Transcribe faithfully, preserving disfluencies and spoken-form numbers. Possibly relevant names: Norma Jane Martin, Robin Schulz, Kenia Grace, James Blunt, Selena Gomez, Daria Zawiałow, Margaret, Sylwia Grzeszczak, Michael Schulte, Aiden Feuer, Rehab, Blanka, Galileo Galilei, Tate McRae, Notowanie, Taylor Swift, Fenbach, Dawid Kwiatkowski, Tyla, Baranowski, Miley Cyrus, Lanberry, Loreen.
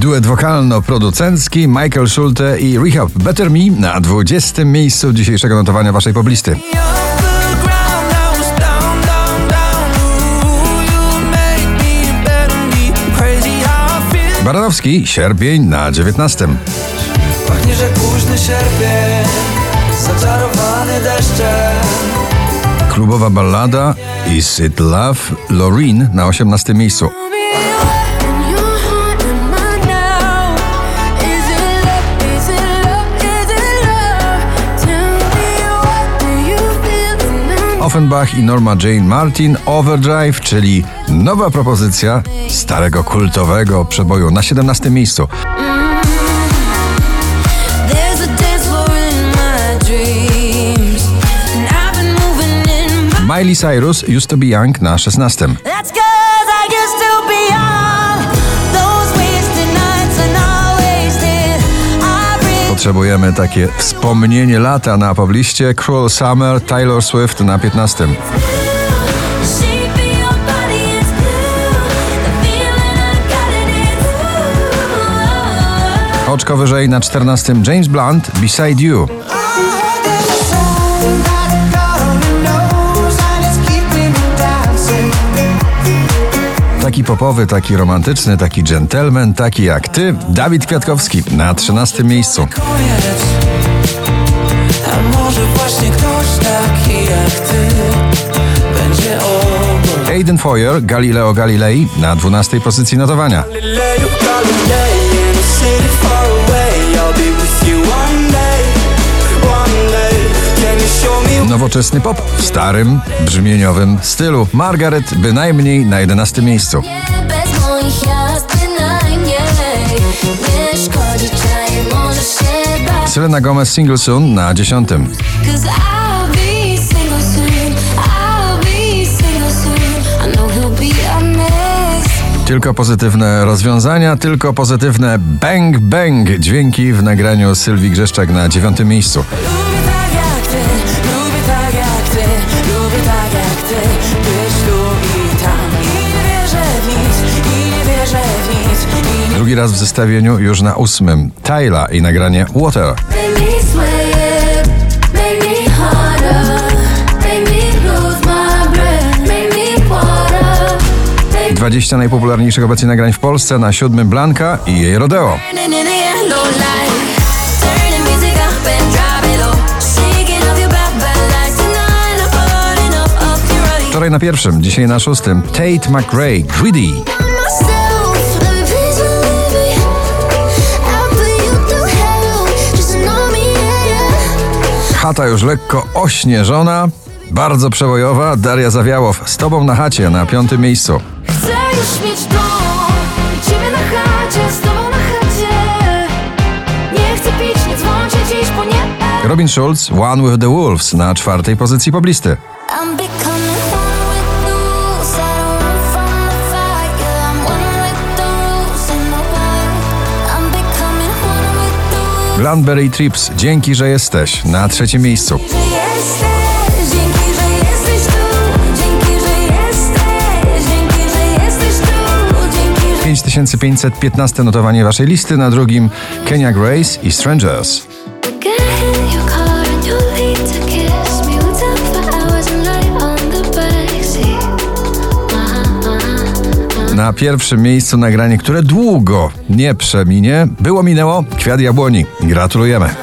Duet wokalno-producencki Michael Schulte i Rehab, Better Me na dwudziestym miejscu dzisiejszego notowania waszej poblisty. Baranowski, Sierpień na dziewiętnastym. Pachnie, że późny sierpień, zaczarowany deszczem. Klubowa ballada Is It Love, Loreen na osiemnastym miejscu. Fenbach i Norma Jane Martin, Overdrive, czyli nowa propozycja starego kultowego przeboju na siedemnastym miejscu. Miley Cyrus, Used to be Young na szesnastym. Potrzebujemy takie wspomnienie lata na pobliście. Cruel Summer, Taylor Swift na piętnastym. Oczko wyżej na czternastym. James Blunt, Beside You. Taki popowy, taki romantyczny, taki dżentelmen, taki jak ty, Dawid Kwiatkowski na trzynastym miejscu. Aiden Feuer, Galileo Galilei na dwunastej pozycji notowania. Nowoczesny pop w starym, brzmieniowym stylu. Margaret, Bynajmniej na jedenastym miejscu. Selena Gomez, Single Soon na dziesiątym. Tylko pozytywne rozwiązania, tylko pozytywne bang bang dźwięki w nagraniu Sylwii Grzeszczak na dziewiątym miejscu. Drugi raz w zestawieniu już na ósmym. Tyla i nagranie Water. dwadzieścia najpopularniejszych obecnie nagrań w Polsce na siódmym. Blanka i jej Rodeo. Wczoraj na pierwszym, dzisiaj na szóstym. Tate McRae, Greedy. Chata już lekko ośnieżona, bardzo przebojowa, Daria Zawiałow, Z tobą na chacie na piątym miejscu. Chcę już mieć dom, ciebie na chacie, z tobą na chacie. Nie chcę pić, nie dzwonić dziś po nie. Robin Schulz, One with the Wolves na czwartej pozycji poblisty. Lanberry Trips, Dzięki, że jesteś na trzecim miejscu. pięć tysięcy pięćset piętnaście notowanie waszej listy, na drugim Kenia Grace i Strangers. Na pierwszym miejscu nagranie, które długo nie przeminie. Było, minęło, Kwiat jabłoni. Gratulujemy.